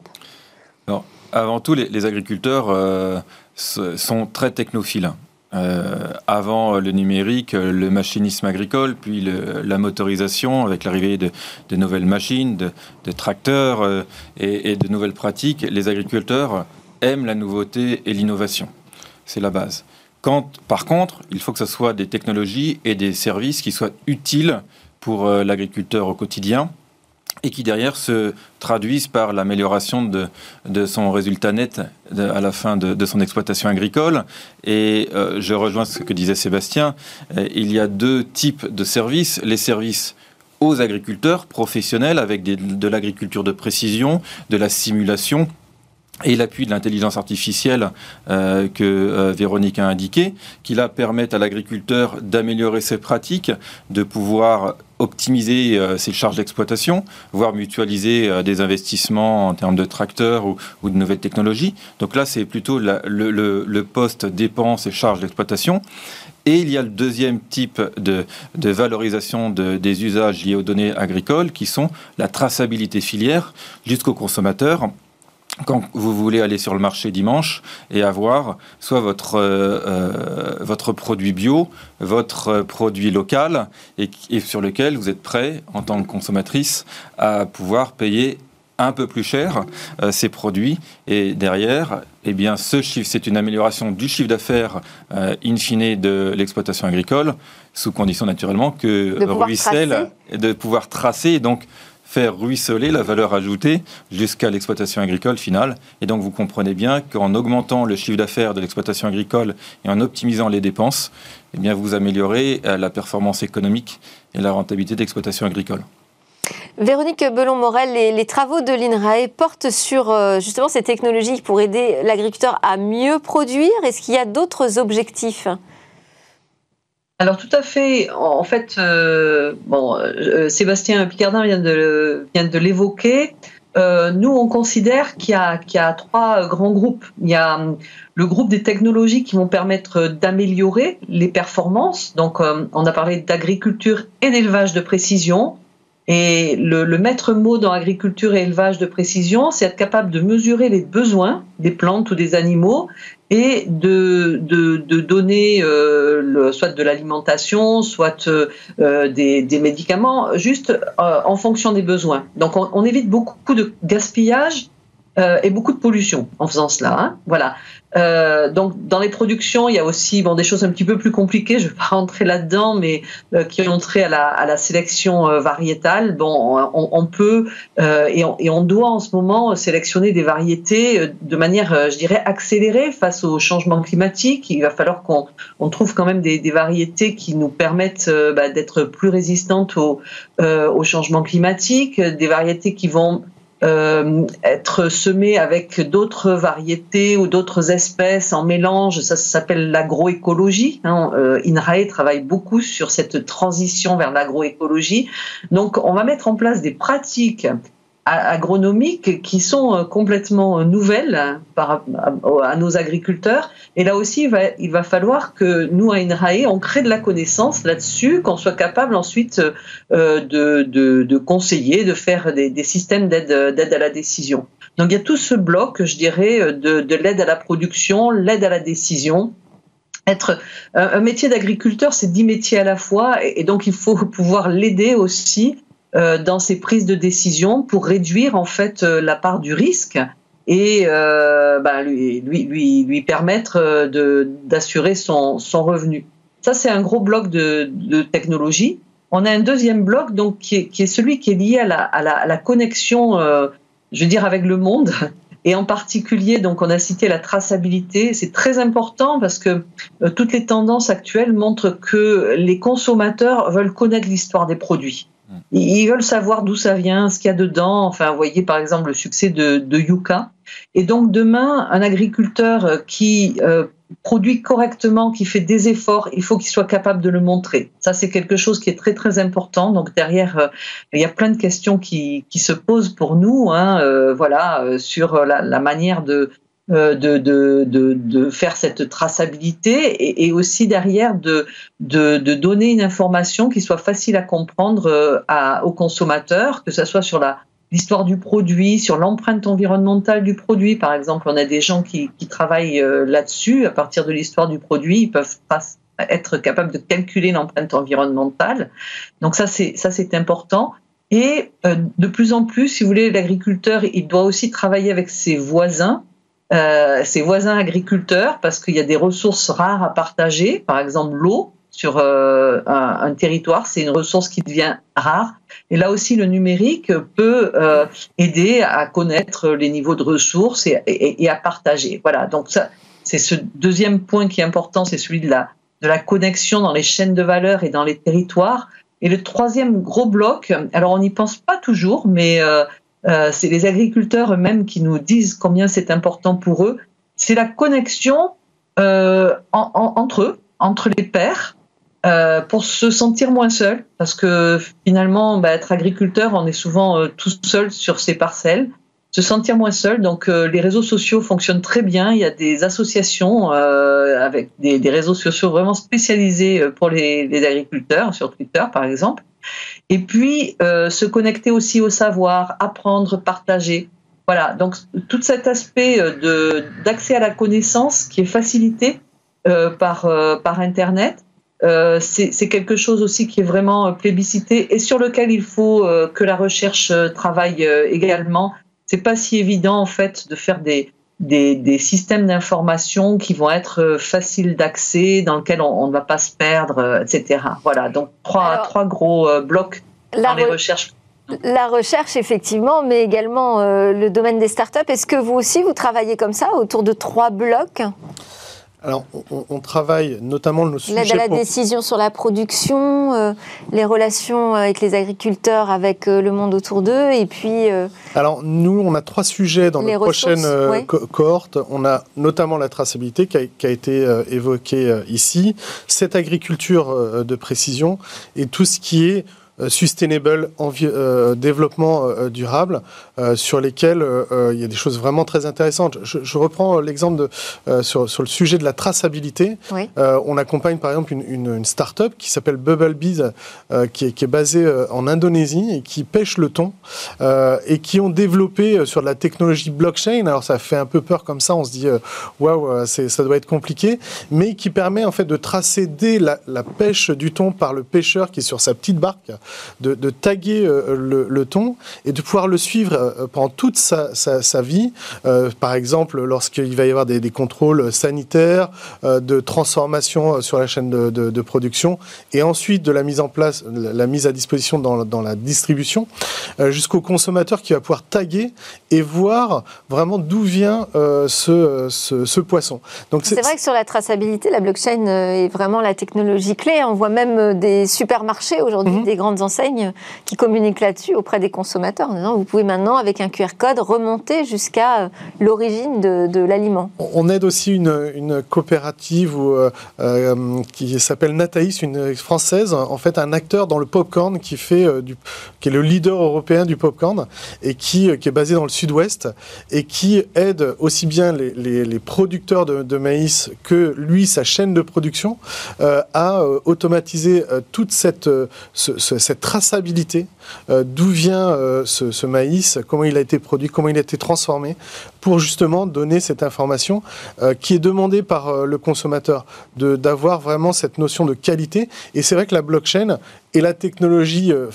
Alors, avant tout, les, les agriculteurs euh, sont très technophiles. Euh, avant le numérique, le machinisme agricole, puis le, la motorisation avec l'arrivée de, de nouvelles machines, de, de tracteurs euh, et, et de nouvelles pratiques, les agriculteurs aiment la nouveauté et l'innovation. C'est la base. Quand, par contre, il faut que ce soit des technologies et des services qui soient utiles pour euh, l'agriculteur au quotidien et qui derrière se traduisent par l'amélioration de, de son résultat net de, à la fin de, de son exploitation agricole. Et euh, je rejoins ce que disait Sébastien, euh, il y a deux types de services. Les services aux agriculteurs professionnels avec des, de l'agriculture de précision, de la simulation et l'appui de l'intelligence artificielle euh, que euh, Véronique a indiqué, qui là permettent à l'agriculteur d'améliorer ses pratiques, de pouvoir optimiser euh, ses charges d'exploitation, voire mutualiser euh, des investissements en termes de tracteurs ou, ou de nouvelles technologies. Donc là, c'est plutôt la, le, le, le poste dépenses et charges d'exploitation. Et il y a le deuxième type de, de valorisation de, des usages liés aux données agricoles, qui sont la traçabilité filière jusqu'au consommateur. Quand vous voulez aller sur le marché dimanche et avoir soit votre, euh, votre produit bio, votre produit local, et, et sur lequel vous êtes prêt, en tant que consommatrice, à pouvoir payer un peu plus cher euh, ces produits. Et derrière, eh bien, ce chiffre, c'est une amélioration du chiffre d'affaires euh, in fine de l'exploitation agricole, sous condition naturellement que ruisselle, de pouvoir tracer et donc faire ruisseler la valeur ajoutée jusqu'à l'exploitation agricole finale. Et donc, vous comprenez bien qu'en augmentant le chiffre d'affaires de l'exploitation agricole et en optimisant les dépenses, eh bien, vous améliorez la performance économique et la rentabilité de l'exploitation agricole. Véronique Bellon-Maurel, les, les travaux de l'INRAE portent sur euh, justement ces technologies pour aider l'agriculteur à mieux produire. Est-ce qu'il y a d'autres objectifs ? Alors tout à fait. En fait, euh, bon, euh, Sébastien Picarda vient de, vient de l'évoquer. Euh, nous, on considère qu'il y a, qu'il y a trois grands groupes. Il y a le groupe des technologies qui vont permettre d'améliorer les performances. Donc, euh, on a parlé d'agriculture et d'élevage de précision. Et le, le maître mot dans agriculture et élevage de précision, c'est être capable de mesurer les besoins des plantes ou des animaux et de, de, de donner euh, le, soit de l'alimentation, soit euh, des, des médicaments, juste euh, en fonction des besoins. Donc on, on évite beaucoup de gaspillage euh, et beaucoup de pollution en faisant cela. Hein, voilà. Euh, donc dans les productions, il y a aussi bon, des choses un petit peu plus compliquées, je ne vais pas rentrer là-dedans, mais euh, qui ont trait à la, à la sélection euh, variétale. Bon, on, on peut euh, et, on, et on doit en ce moment sélectionner des variétés euh, de manière, euh, je dirais, accélérée face au changement climatique. Il va falloir qu'on on trouve quand même des, des variétés qui nous permettent euh, bah, d'être plus résistantes au, euh, au changement climatique, des variétés qui vont... Euh, être semé avec d'autres variétés ou d'autres espèces en mélange, ça, ça s'appelle l'agroécologie. Hein. Euh, INRAE travaille beaucoup sur cette transition vers l'agroécologie. Donc, on va mettre en place des pratiques agronomiques qui sont complètement nouvelles par, à, à nos agriculteurs. Et là aussi, il va, il va falloir que nous, à INRAE, on crée de la connaissance là-dessus, qu'on soit capable ensuite euh, de, de, de conseiller, de faire des, des systèmes d'aide, d'aide à la décision. Donc il y a tout ce bloc, je dirais, de, de l'aide à la production, l'aide à la décision. Être un métier d'agriculteur, c'est dix métiers à la fois, et, et donc il faut pouvoir l'aider aussi euh, dans ses prises de décision pour réduire en fait euh, la part du risque et euh, bah, lui, lui, lui, lui permettre de, d'assurer son, son revenu. Ça, c'est un gros bloc de, de technologie. On a un deuxième bloc donc, qui, est, qui est celui qui est lié à la, à la, à la connexion, euh, je veux dire, avec le monde. Et en particulier, donc, on a cité la traçabilité. C'est très important parce que euh, toutes les tendances actuelles montrent que les consommateurs veulent connaître l'histoire des produits. Ils veulent savoir d'où ça vient, ce qu'il y a dedans. Enfin, vous voyez par exemple le succès de, de Yuka. Et donc demain, un agriculteur qui euh, produit correctement, qui fait des efforts, il faut qu'il soit capable de le montrer. Ça, c'est quelque chose qui est très très important. Donc derrière, euh, il y a plein de questions qui, qui se posent pour nous, hein, euh, voilà, euh, sur la, la manière de, euh, de, de, de, de faire cette traçabilité et, et aussi derrière de, de, de donner une information qui soit facile à comprendre euh, à, aux consommateurs, que ce soit sur la l'histoire du produit, sur l'empreinte environnementale du produit. Par exemple, on a des gens qui, qui travaillent là-dessus. À partir de l'histoire du produit, ils peuvent pas être capables de calculer l'empreinte environnementale. Donc ça, c'est, ça, c'est important. Et euh, de plus en plus, si vous voulez, l'agriculteur, il doit aussi travailler avec ses voisins, euh, ses voisins agriculteurs, parce qu'il y a des ressources rares à partager. Par exemple, l'eau. Sur euh, un, un territoire, c'est une ressource qui devient rare. Et là aussi, le numérique peut euh, aider à connaître les niveaux de ressources et, et, et à partager. Voilà, donc ça, c'est ce deuxième point qui est important, c'est celui de la, de la connexion dans les chaînes de valeur et dans les territoires. Et le troisième gros bloc, alors on n'y pense pas toujours, mais euh, euh, c'est les agriculteurs eux-mêmes qui nous disent combien c'est important pour eux, c'est la connexion euh, en, en, entre eux, entre les pairs, Euh, pour se sentir moins seul, parce que finalement, bah, être agriculteur, on est souvent euh, tout seul sur ses parcelles, se sentir moins seul. Donc euh, les réseaux sociaux fonctionnent très bien, il y a des associations euh, avec des, des réseaux sociaux vraiment spécialisés pour les, les agriculteurs, sur Twitter par exemple. Et puis euh, se connecter aussi au savoir, apprendre, partager. Voilà, donc tout cet aspect de, d'accès à la connaissance qui est facilité euh, par, euh, par Internet, Euh, c'est, c'est quelque chose aussi qui est vraiment plébiscité et sur lequel il faut euh, que la recherche euh, travaille euh, également. C'est pas si évident en fait de faire des, des, des systèmes d'information qui vont être euh, faciles d'accès, dans lesquels on ne va pas se perdre, euh, et cetera. Voilà, donc trois, Alors, trois gros euh, blocs dans les re- recherches. La recherche, effectivement, mais également euh, le domaine des startups. Est-ce que vous aussi, vous travaillez comme ça, autour de trois blocs ? Alors, on, on travaille notamment nos sujets... L'aide à la pro- décision sur la production, euh, les relations avec les agriculteurs, avec euh, le monde autour d'eux, et puis... Euh, Alors, nous, on a trois sujets dans notre prochaine euh, ouais. co- cohorte. On a notamment la traçabilité qui a, qui a été euh, évoquée euh, ici, cette agriculture euh, de précision, et tout ce qui est euh, sustainable, envi- euh, développement euh, durable, Euh, sur lesquels euh, il y a des choses vraiment très intéressantes. Je, je reprends l'exemple de, euh, sur, sur le sujet de la traçabilité. Oui. Euh, on accompagne par exemple une, une, une start-up qui s'appelle Bubble Bees, euh, qui, est, qui est basée euh, en Indonésie et qui pêche le thon euh, et qui ont développé euh, sur de la technologie blockchain. Alors ça fait un peu peur comme ça, on se dit waouh, wow, ça doit être compliqué, mais qui permet en fait de tracer dès la, la pêche du thon par le pêcheur qui est sur sa petite barque, de, de taguer euh, le, le thon et de pouvoir le suivre euh, pendant toute sa, sa, sa vie, euh, par exemple lorsqu'il va y avoir des, des contrôles sanitaires, euh, de transformation sur la chaîne de, de, de production et ensuite de la mise en place, la mise à disposition dans, dans la distribution, euh, jusqu'au consommateur qui va pouvoir taguer et voir vraiment d'où vient euh, ce, ce, ce poisson. Donc c'est, c'est vrai que sur la traçabilité, la blockchain est vraiment la technologie clé. On voit même des supermarchés aujourd'hui, mm-hmm. des grandes grandes enseignes qui communiquent là-dessus auprès des consommateurs en disant vous pouvez maintenant avec un Q R code remonter jusqu'à l'origine de, de l'aliment. On aide aussi une, une coopérative où, euh, qui s'appelle Nataïs, une française, en fait un acteur dans le popcorn qui, fait, euh, du, qui est le leader européen du popcorn et qui, euh, qui est basé dans le sud-ouest et qui aide aussi bien les, les, les producteurs de, de maïs que lui, sa chaîne de production euh, à euh, automatiser euh, toute cette, euh, ce, ce, cette traçabilité euh, d'où vient euh, ce, ce maïs, comment il a été produit, comment il a été transformé pour justement donner cette information euh, qui est demandée par euh, le consommateur, de, d'avoir vraiment cette notion de qualité. Et c'est vrai que la blockchain et la technologie euh,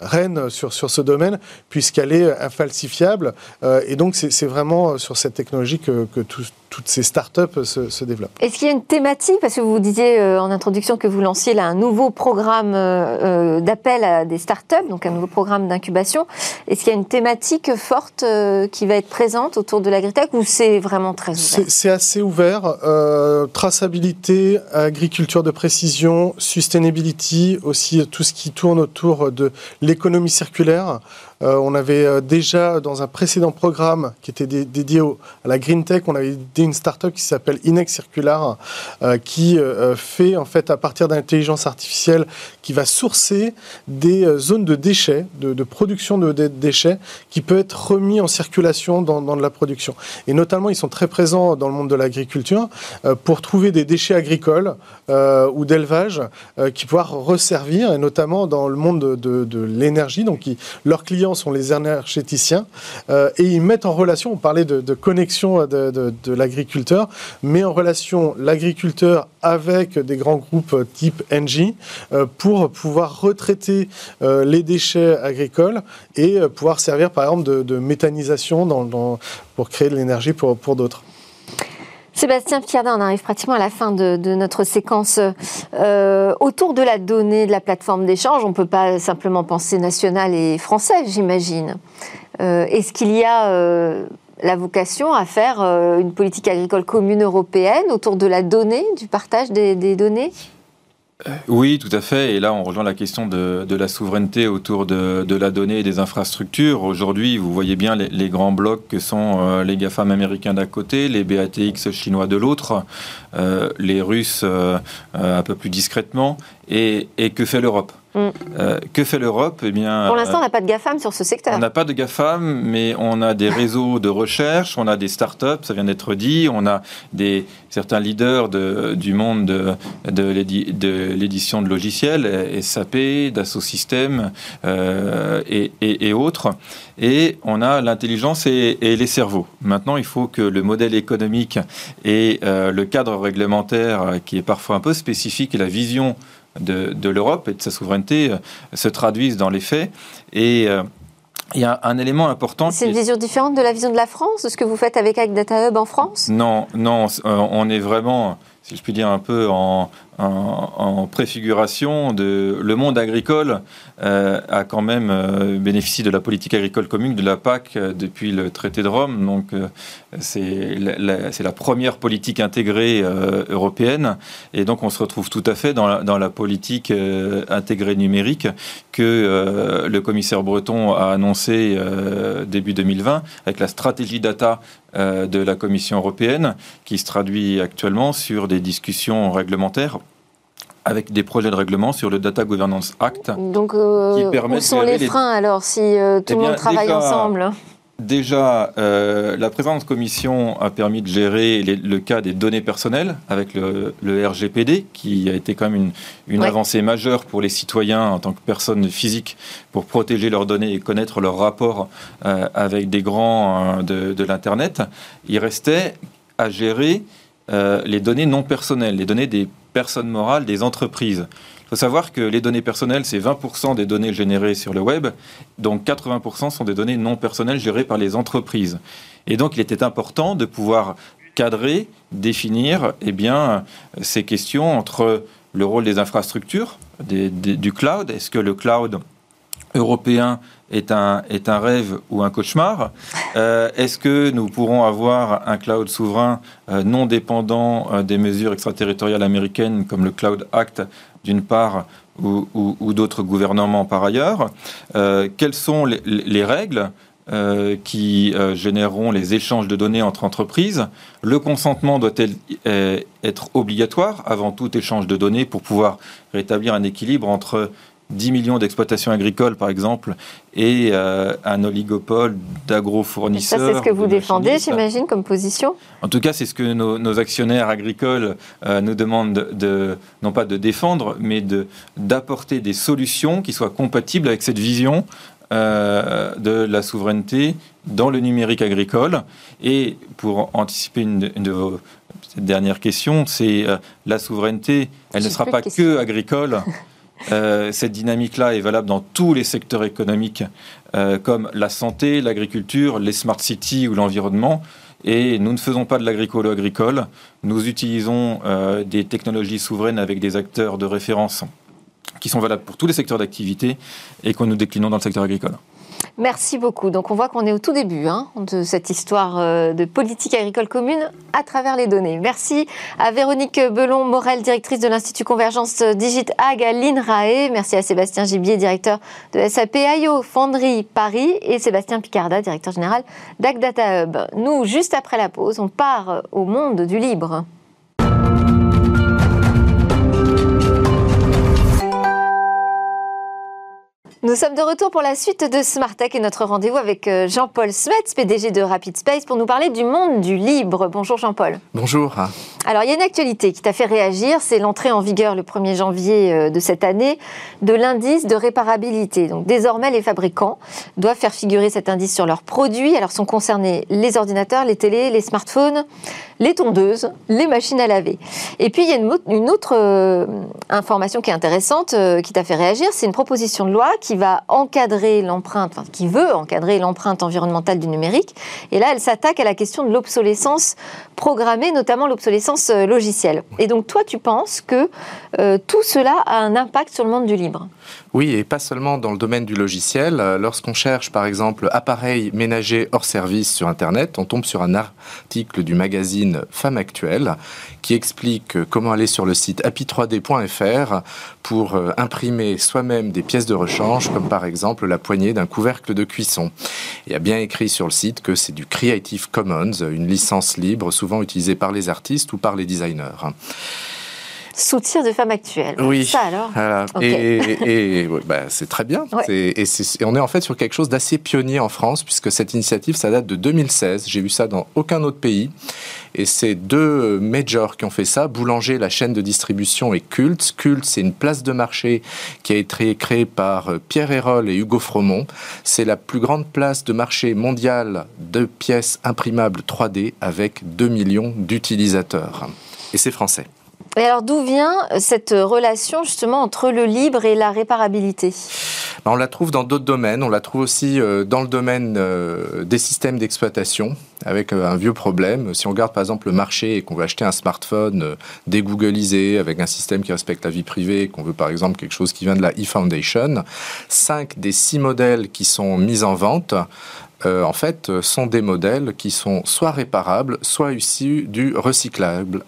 reine sur, sur ce domaine, puisqu'elle est infalsifiable. Euh, et donc, c'est, c'est vraiment sur cette technologie que, que tout, toutes ces startups se, se développent. Est-ce qu'il y a une thématique? Parce que vous disiez euh, en introduction que vous lanciez là, un nouveau programme euh, d'appel à des startups, donc un nouveau programme d'incubation. Est-ce qu'il y a une thématique forte euh, qui va être présente autour de l'agritech ou c'est vraiment très ouvert? C'est, c'est assez ouvert. Euh, traçabilité, agriculture de précision, sustainability, aussi tout ce qui tourne autour de l'économie circulaire. Euh, on avait déjà, dans un précédent programme qui était dé- dédié au, à la Green Tech, on avait aidé une start-up qui s'appelle Inex Circular, euh, qui euh, fait, en fait, à partir d'intelligence artificielle, qui va sourcer des euh, zones de déchets, de, de production de dé- déchets, qui peut être remis en circulation dans, dans de la production. Et notamment, ils sont très présents dans le monde de l'agriculture euh, pour trouver des déchets agricoles euh, ou d'élevage euh, qui pouvoir resservir, et notamment dans le monde de, de, de l'énergie. Donc, ils, leurs clients sont les énergéticiens euh, et ils mettent en relation, on parlait de, de connexion de, de, de l'agriculteur, mais en relation l'agriculteur avec des grands groupes type Engie euh, pour pouvoir retraiter euh, les déchets agricoles et euh, pouvoir servir par exemple de, de méthanisation dans, dans, pour créer de l'énergie pour, pour d'autres. Sébastien Picarda, on arrive pratiquement à la fin de, de notre séquence. Euh, autour de la donnée, de la plateforme d'échange, on ne peut pas simplement penser national et français, j'imagine. Euh, est-ce qu'il y a euh, la vocation à faire euh, une politique agricole commune européenne autour de la donnée, du partage des, des données ? Oui, tout à fait. Et là, on rejoint la question de, de la souveraineté autour de, de la donnée et des infrastructures. Aujourd'hui, vous voyez bien les, les grands blocs que sont euh, les GAFAM américains d'un côté, les B A T X chinois de l'autre, euh, les Russes euh, euh, un peu plus discrètement. Et, et que fait l'Europe ? Mm. Euh, que fait l'Europe ? Eh bien, pour l'instant, on n'a pas de GAFAM sur ce secteur. On n'a pas de GAFAM, mais on a des réseaux de recherche, on a des startups, ça vient d'être dit, on a des, certains leaders de, du monde de, de, l'édi, de l'édition de logiciels, S A P, Dassault Systèmes euh, et, et, et autres. Et on a l'intelligence et, et les cerveaux. Maintenant, il faut que le modèle économique et euh, le cadre réglementaire, qui est parfois un peu spécifique, et la vision De, de l'Europe et de sa souveraineté euh, se traduisent dans les faits. Et il euh, y a un, un élément important... C'est une vision est... différente de la vision de la France, de ce que vous faites avec Ag Data Hub en France ? Non, non, on est vraiment, si je puis dire, un peu en, en, en préfiguration de... Le monde agricole euh, a quand même euh, bénéficié de la politique agricole commune, de la P A C, euh, depuis le traité de Rome. Donc, euh, c'est, la, la, c'est la première politique intégrée euh, européenne. Et donc, on se retrouve tout à fait dans la, dans la politique euh, intégrée numérique que euh, le commissaire Breton a annoncée euh, début deux mille vingt, avec la stratégie data euh, de la Commission européenne, qui se traduit actuellement sur des discussions réglementaires avec des projets de règlement sur le Data Governance Act. Donc, euh, qui permettent où sont les freins, les... alors, si euh, tout eh le monde bien, travaille déjà, ensemble Déjà, euh, la présente commission a permis de gérer les, le cas des données personnelles avec le, le R G P D, qui a été quand même une, une ouais. avancée majeure pour les citoyens en tant que personnes physiques, pour protéger leurs données et connaître leur rapport euh, avec des grands euh, de, de l'Internet. Il restait à gérer euh, les données non personnelles, les données des personnes morales, des entreprises. Il faut savoir que les données personnelles, c'est vingt pour cent des données générées sur le web, donc quatre-vingts pour cent sont des données non personnelles gérées par les entreprises. Et donc, il était important de pouvoir cadrer, définir eh bien, ces questions entre le rôle des infrastructures, des, des, du cloud. Est-ce que le cloud européen est un, est un rêve ou un cauchemar. euh, Est-ce que nous pourrons avoir un cloud souverain euh, non dépendant euh, des mesures extraterritoriales américaines comme le Cloud Act d'une part ou, ou, ou d'autres gouvernements par ailleurs? euh, Quelles sont les, les règles euh, qui euh, généreront les échanges de données entre entreprises? Le consentement doit-il euh, être obligatoire avant tout échange de données pour pouvoir rétablir un équilibre entre dix millions d'exploitations agricoles, par exemple, et euh, un oligopole d'agro-fournisseurs. Ça, c'est ce que vous défendez, j'imagine, comme position ? En tout cas, c'est ce que nos, nos actionnaires agricoles euh, nous demandent, de, de, non pas de défendre, mais de, d'apporter des solutions qui soient compatibles avec cette vision euh, de la souveraineté dans le numérique agricole. Et pour anticiper une, une de vos dernières questions, c'est euh, la souveraineté, elle ne sera pas que agricole. Euh, cette dynamique-là est valable dans tous les secteurs économiques, euh, comme la santé, l'agriculture, les smart cities ou l'environnement. Et nous ne faisons pas de l'agricolo-agricole. Nous utilisons euh, des technologies souveraines avec des acteurs de référence qui sont valables pour tous les secteurs d'activité et que nous déclinons dans le secteur agricole. Merci beaucoup. Donc on voit qu'on est au tout début hein, de cette histoire de politique agricole commune à travers les données. Merci à Véronique Bellon-Maurel, directrice de l'Institut Convergence Digit Ag à l'INRAE. Merci à Sébastien Gibier, directeur de S A P point I O, Fonderie Paris, et Sébastien Picarda, directeur général d'Ag Data Hub. Nous, juste après la pause, on part au monde du libre. Nous sommes de retour pour la suite de Smart Tech et notre rendez-vous avec Jean-Paul Smets, P D G de Rapid Space, pour nous parler du monde du libre. Bonjour Jean-Paul. Bonjour. Alors il y a une actualité qui t'a fait réagir, c'est l'entrée en vigueur le premier janvier de cette année de l'indice de réparabilité. Donc désormais les fabricants doivent faire figurer cet indice sur leurs produits. Alors sont concernés les ordinateurs, les télés, les smartphones, les tondeuses, les machines à laver. Et puis il y a une, une autre euh, information qui est intéressante, euh, qui t'a fait réagir, c'est une proposition de loi qui qui va encadrer l'empreinte, enfin, qui veut encadrer l'empreinte environnementale du numérique. Et là, elle s'attaque à la question de l'obsolescence programmée, notamment l'obsolescence logicielle. Et donc, toi, tu penses que euh, tout cela a un impact sur le monde du libre ? Oui, et pas seulement dans le domaine du logiciel. Lorsqu'on cherche, par exemple, appareils ménagers hors service sur Internet, on tombe sur un article du magazine Femme Actuelle qui explique comment aller sur le site happy trois d point f r pour imprimer soi-même des pièces de rechange, comme par exemple la poignée d'un couvercle de cuisson. Il y a bien écrit sur le site que c'est du Creative Commons, une licence libre souvent utilisée par les artistes ou par les designers. Soutien de Femmes Actuelles. Oui. Ça alors voilà. Okay. Et, et, et ouais, bah, c'est très bien. Ouais. Et, et, et on est en fait sur quelque chose d'assez pionnier en France, puisque cette initiative, ça date de deux mille seize. J'ai vu ça dans aucun autre pays. Et c'est deux majors qui ont fait ça. Boulanger, la chaîne de distribution, et Cult. Cult, c'est une place de marché qui a été créée par Pierre Ayrolle et Hugo Fromont. C'est la plus grande place de marché mondiale de pièces imprimables trois D avec deux millions d'utilisateurs. Et c'est français. Et alors, d'où vient cette relation, justement, entre le libre et la réparabilité ? On la trouve dans d'autres domaines. On la trouve aussi dans le domaine des systèmes d'exploitation, avec un vieux problème. Si on regarde, par exemple, le marché et qu'on veut acheter un smartphone dégoogolisé, avec un système qui respecte la vie privée, et qu'on veut, par exemple, quelque chose qui vient de la e-Foundation, cinq des six modèles qui sont mis en vente, Euh, en fait, sont des modèles qui sont soit réparables, soit issus du recyclable.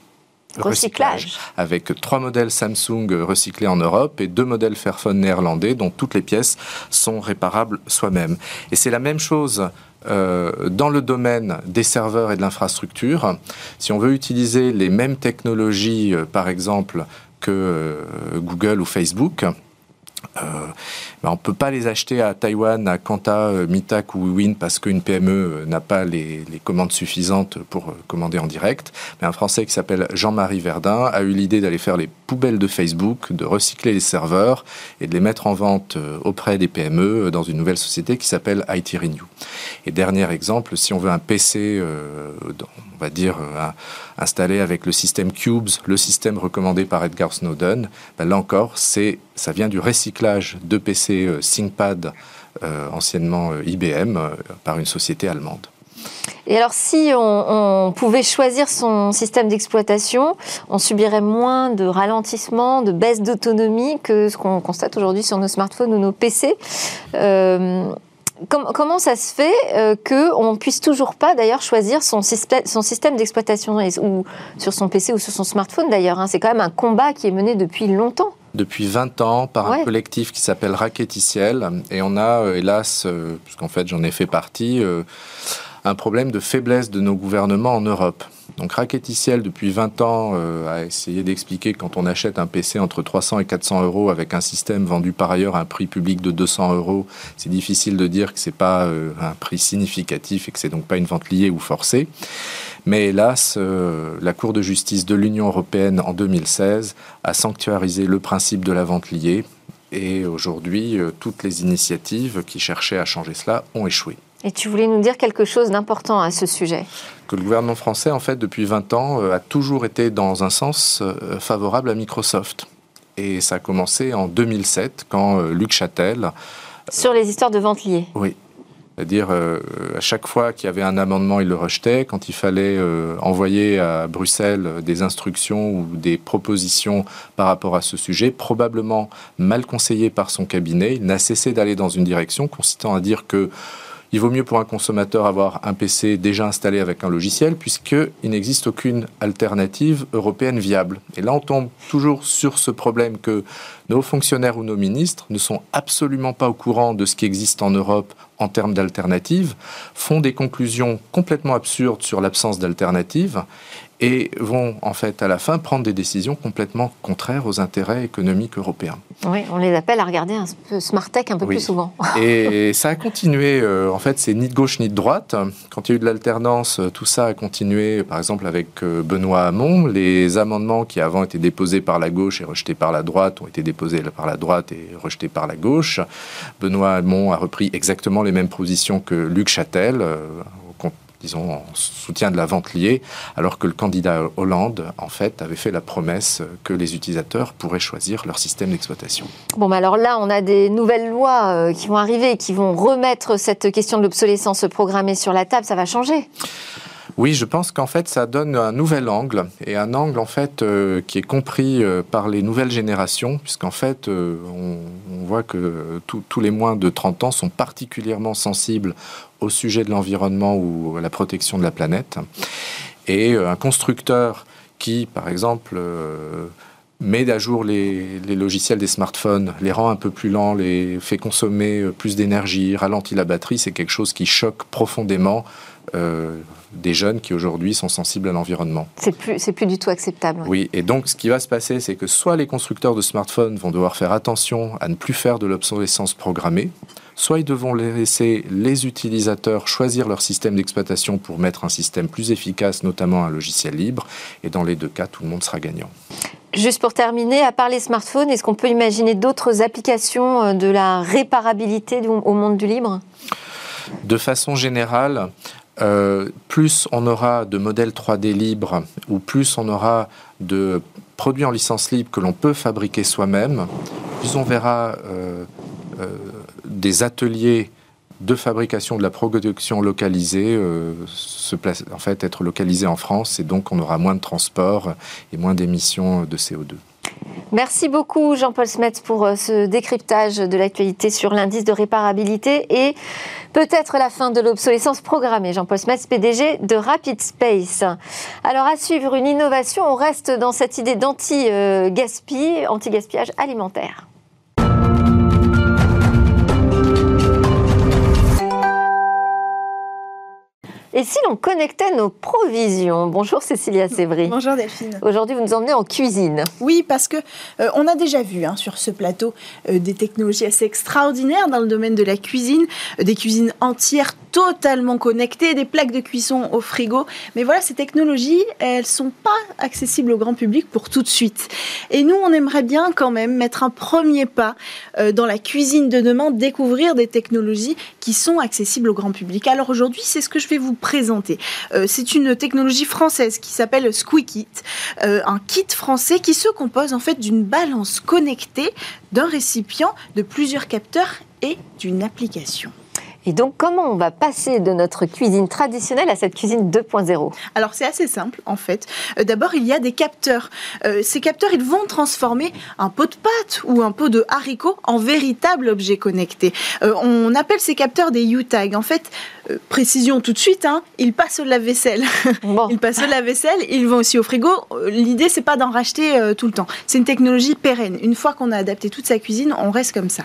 Recyclage. Recyclage, avec trois modèles Samsung recyclés en Europe et deux modèles Fairphone néerlandais dont toutes les pièces sont réparables soi-même. Et c'est la même chose euh, dans le domaine des serveurs et de l'infrastructure. Si on veut utiliser les mêmes technologies, euh, par exemple, que euh, Google ou Facebook, Euh, ben on ne peut pas les acheter à Taïwan, à Quanta, Mitac ou Win parce qu'une P M E n'a pas les, les commandes suffisantes pour commander en direct. Mais un Français qui s'appelle Jean-Marie Verdun a eu l'idée d'aller faire les poubelles de Facebook, de recycler les serveurs et de les mettre en vente auprès des P M E dans une nouvelle société qui s'appelle I T Renew. Et dernier exemple, si on veut un P C, euh, on va dire un, installé avec le système Cubes, le système recommandé par Edgar Snowden, ben là encore, c'est, ça vient du recyclage de P C ThinkPad, euh, anciennement I B M, euh, par une société allemande. Et alors, si on, on pouvait choisir son système d'exploitation, on subirait moins de ralentissement, de baisse d'autonomie que ce qu'on constate aujourd'hui sur nos smartphones ou nos P C. Euh, com comment ça se fait euh, qu'on ne puisse toujours pas, d'ailleurs, choisir son, son système d'exploitation ou sur son P C ou sur son smartphone, d'ailleurs, hein, c'est quand même un combat qui est mené depuis longtemps. Depuis vingt ans, par ouais. un collectif qui s'appelle Raqueticiel. Et on a, euh, hélas, euh, puisqu'en fait, j'en ai fait partie... Euh, un problème de faiblesse de nos gouvernements en Europe. Donc Raqueticiel, depuis vingt ans, euh, a essayé d'expliquer que quand on achète un P C entre trois cents et quatre cents euros avec un système vendu par ailleurs à un prix public de deux cents euros, c'est difficile de dire que ce n'est pas euh, un prix significatif et que ce n'est donc pas une vente liée ou forcée. Mais hélas, euh, la Cour de justice de l'Union européenne en deux mille seize a sanctuarisé le principe de la vente liée et aujourd'hui, euh, toutes les initiatives qui cherchaient à changer cela ont échoué. Et tu voulais nous dire quelque chose d'important à ce sujet. Que le gouvernement français, en fait, depuis vingt ans, euh, a toujours été dans un sens euh, favorable à Microsoft. Et ça a commencé en deux mille sept, quand euh, Luc Châtel... Euh, Sur les histoires de ventes liées. Oui. C'est-à-dire, euh, à chaque fois qu'il y avait un amendement, il le rejetait. Quand il fallait euh, envoyer à Bruxelles des instructions ou des propositions par rapport à ce sujet, probablement mal conseillé par son cabinet, il n'a cessé d'aller dans une direction consistant à dire que il vaut mieux pour un consommateur avoir un P C déjà installé avec un logiciel, puisqu'il n'existe aucune alternative européenne viable. Et là, on tombe toujours sur ce problème que nos fonctionnaires ou nos ministres ne sont absolument pas au courant de ce qui existe en Europe en termes d'alternatives, font des conclusions complètement absurdes sur l'absence d'alternatives et vont, en fait, à la fin, prendre des décisions complètement contraires aux intérêts économiques européens. Oui, on les appelle à regarder un peu Smart Tech un peu oui. plus souvent. Et ça a continué, euh, en fait, c'est ni de gauche ni de droite. Quand il y a eu de l'alternance, tout ça a continué, par exemple, avec euh, Benoît Hamon. Les amendements qui, avant, étaient déposés par la gauche et rejetés par la droite, ont été déposés par la droite et rejetés par la gauche. Benoît Hamon a repris exactement les mêmes positions que Luc Châtel, euh, disons, en soutien de la vente liée, alors que le candidat Hollande, en fait, avait fait la promesse que les utilisateurs pourraient choisir leur système d'exploitation. Bon, bah alors là, on a des nouvelles lois euh, qui vont arriver, qui vont remettre cette question de l'obsolescence programmée sur la table. Ça va changer ? Oui, je pense qu'en fait, ça donne un nouvel angle, et un angle, en fait, euh, qui est compris euh, par les nouvelles générations, puisqu'en fait, euh, on, on voit que tout, tous les moins de trente ans sont particulièrement sensibles au sujet de l'environnement ou à la protection de la planète. Et euh, un constructeur qui, par exemple, euh, met à jour les, les logiciels des smartphones, les rend un peu plus lents, les fait consommer plus d'énergie, ralentit la batterie, c'est quelque chose qui choque profondément euh, des jeunes qui aujourd'hui sont sensibles à l'environnement. C'est plus, c'est plus du tout acceptable. Ouais. Oui, et donc ce qui va se passer, c'est que soit les constructeurs de smartphones vont devoir faire attention à ne plus faire de l'obsolescence programmée, soit ils devront laisser les utilisateurs choisir leur système d'exploitation pour mettre un système plus efficace, notamment un logiciel libre, et dans les deux cas, tout le monde sera gagnant. Juste pour terminer, à part les smartphones, est-ce qu'on peut imaginer d'autres applications de la réparabilité au monde du libre ? De façon générale, Euh, plus on aura de modèles trois D libres ou plus on aura de produits en licence libre que l'on peut fabriquer soi-même, plus on verra euh, euh, des ateliers de fabrication de la production localisée euh, se place, en fait, être localisés en France, et donc on aura moins de transport et moins d'émissions de C O deux. Merci beaucoup Jean-Paul Smets pour ce décryptage de l'actualité sur l'indice de réparabilité et peut-être la fin de l'obsolescence programmée. Jean-Paul Smets, P D G de Rapid Space. Alors à suivre une innovation, on reste dans cette idée d'anti-gaspi, anti-gaspillage alimentaire. Et si l'on connectait nos provisions ? Bonjour Cécilia Sévry. Bonjour Delphine. Aujourd'hui, vous nous emmenez en cuisine. Oui, parce que euh, on a déjà vu hein, sur ce plateau euh, des technologies assez extraordinaires dans le domaine de la cuisine, euh, des cuisines entières totalement connectées, des plaques de cuisson au frigo. Mais voilà, ces technologies, elles ne sont pas accessibles au grand public pour tout de suite. Et nous, on aimerait bien quand même mettre un premier pas euh, dans la cuisine de demain, découvrir des technologies qui sont accessibles au grand public. Alors aujourd'hui, c'est ce que je vais vous présenter. Euh, c'est une technologie française qui s'appelle Squeakit, euh, un kit français qui se compose en fait d'une balance connectée, d'un récipient, de plusieurs capteurs et d'une application. Et donc, comment on va passer de notre cuisine traditionnelle à cette cuisine deux point zéro? Alors, c'est assez simple, en fait. D'abord, il y a des capteurs. Euh, ces capteurs, ils vont transformer un pot de pâte ou un pot de haricots en véritable objet connecté. Euh, on appelle ces capteurs des U-Tags. En fait, euh, précision tout de suite, hein, ils passent au lave-vaisselle. Bon. Ils passent au lave-vaisselle, ils vont aussi au frigo. L'idée, c'est pas d'en racheter euh, tout le temps. C'est une technologie pérenne. Une fois qu'on a adapté toute sa cuisine, on reste comme ça.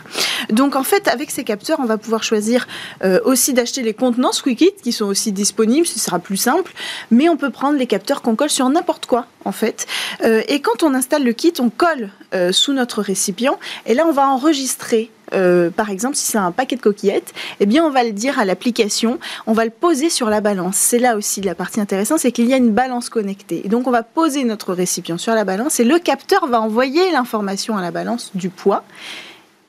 Donc, en fait, avec ces capteurs, on va pouvoir choisir Euh, aussi d'acheter les contenants Quick Kit qui sont aussi disponibles, ce sera plus simple, mais on peut prendre les capteurs qu'on colle sur n'importe quoi en fait, euh, et quand on installe le kit, on colle euh, sous notre récipient et là on va enregistrer. Euh, par exemple, si c'est un paquet de coquillettes, eh bien, on va le dire à l'application, on va le poser sur la balance. C'est là aussi la partie intéressante, c'est qu'il y a une balance connectée. Et donc, on va poser notre récipient sur la balance et le capteur va envoyer l'information à la balance du poids.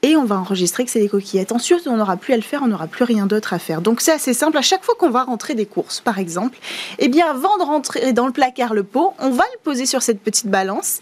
Et on va enregistrer que c'est des coquillettes. Ensuite, on n'aura plus à le faire, on n'aura plus rien d'autre à faire. Donc c'est assez simple. À chaque fois qu'on va rentrer des courses, par exemple, eh bien avant de rentrer dans le placard le pot, on va le poser sur cette petite balance.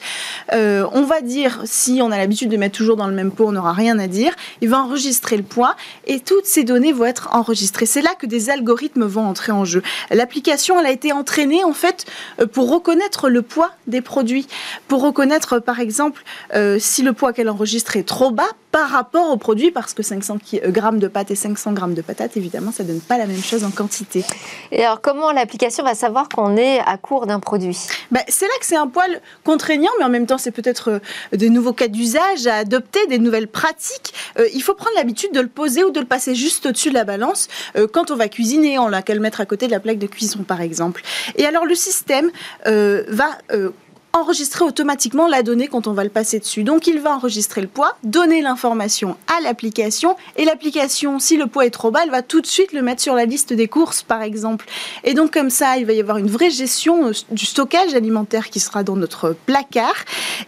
Euh, on va dire, si on a l'habitude de mettre toujours dans le même pot, on n'aura rien à dire. Il va enregistrer le poids et toutes ces données vont être enregistrées. C'est là que des algorithmes vont entrer en jeu. L'application, elle a été entraînée en fait pour reconnaître le poids des produits, pour reconnaître par exemple euh, si le poids qu'elle enregistre est trop bas par rapport au produit, parce que cinq cents grammes de pâte et cinq cents grammes de patates, évidemment, ça ne donne pas la même chose en quantité. Et alors, comment l'application va savoir qu'on est à court d'un produit? Ben, c'est là que c'est un poil contraignant, mais en même temps, c'est peut-être des nouveaux cas d'usage à adopter, des nouvelles pratiques. Euh, il faut prendre l'habitude de le poser ou de le passer juste au-dessus de la balance. Euh, quand on va cuisiner, on n'a qu'à le mettre à côté de la plaque de cuisson, par exemple. Et alors, le système euh, va... Euh, enregistrer automatiquement la donnée quand on va le passer dessus. Donc, il va enregistrer le poids, donner l'information à l'application et l'application, si le poids est trop bas, elle va tout de suite le mettre sur la liste des courses, par exemple. Et donc, comme ça, il va y avoir une vraie gestion du stockage alimentaire qui sera dans notre placard.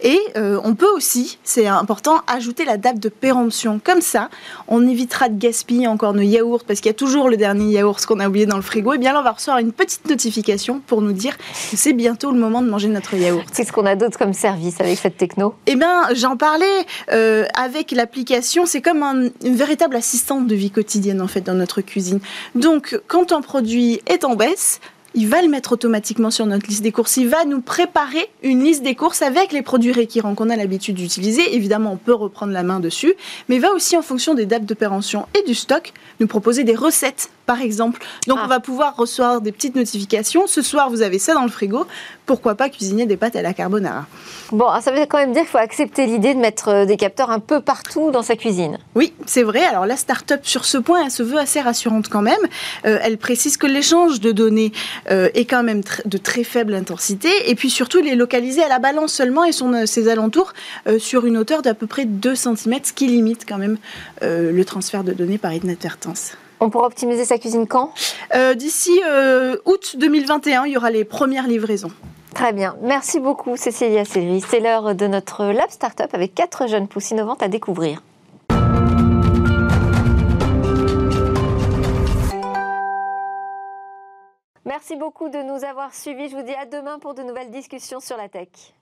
Et euh, on peut aussi, c'est important, ajouter la date de péremption. Comme ça, on évitera de gaspiller encore nos yaourts parce qu'il y a toujours le dernier yaourt qu'on a oublié dans le frigo. Et bien là, on va recevoir une petite notification pour nous dire que c'est bientôt le moment de manger notre yaourt. Qu'est-ce qu'on a d'autre comme service avec cette techno? Eh bien, j'en parlais euh, avec l'application. C'est comme un, une véritable assistante de vie quotidienne, en fait, dans notre cuisine. Donc, quand un produit est en baisse, il va le mettre automatiquement sur notre liste des courses. Il va nous préparer une liste des courses avec les produits récurrents qu'on a l'habitude d'utiliser. Évidemment, on peut reprendre la main dessus, mais il va aussi, en fonction des dates de péremption et du stock, nous proposer des recettes, par exemple. Donc, ah. on va pouvoir recevoir des petites notifications. Ce soir, vous avez ça dans le frigo. Pourquoi pas cuisiner des pâtes à la carbonara? Bon, ça veut quand même dire qu'il faut accepter l'idée de mettre des capteurs un peu partout dans sa cuisine. Oui, c'est vrai. Alors, la start-up, sur ce point, elle se veut assez rassurante quand même. Euh, elle précise que l'échange de données Euh, et quand même de très faible intensité. Et puis surtout, il est localisé à la balance seulement et son, euh, ses alentours euh, sur une hauteur d'à peu près deux centimètres, ce qui limite quand même euh, le transfert de données par inadvertance. On pourra optimiser sa cuisine quand ? euh, D'ici euh, août deux mille vingt et un, il y aura les premières livraisons. Très bien. Merci beaucoup, Cécilia Sévry. C'est l'heure de notre Lab Startup avec quatre jeunes pousses innovantes à découvrir. Merci beaucoup de nous avoir suivis. Je vous dis à demain pour de nouvelles discussions sur la tech.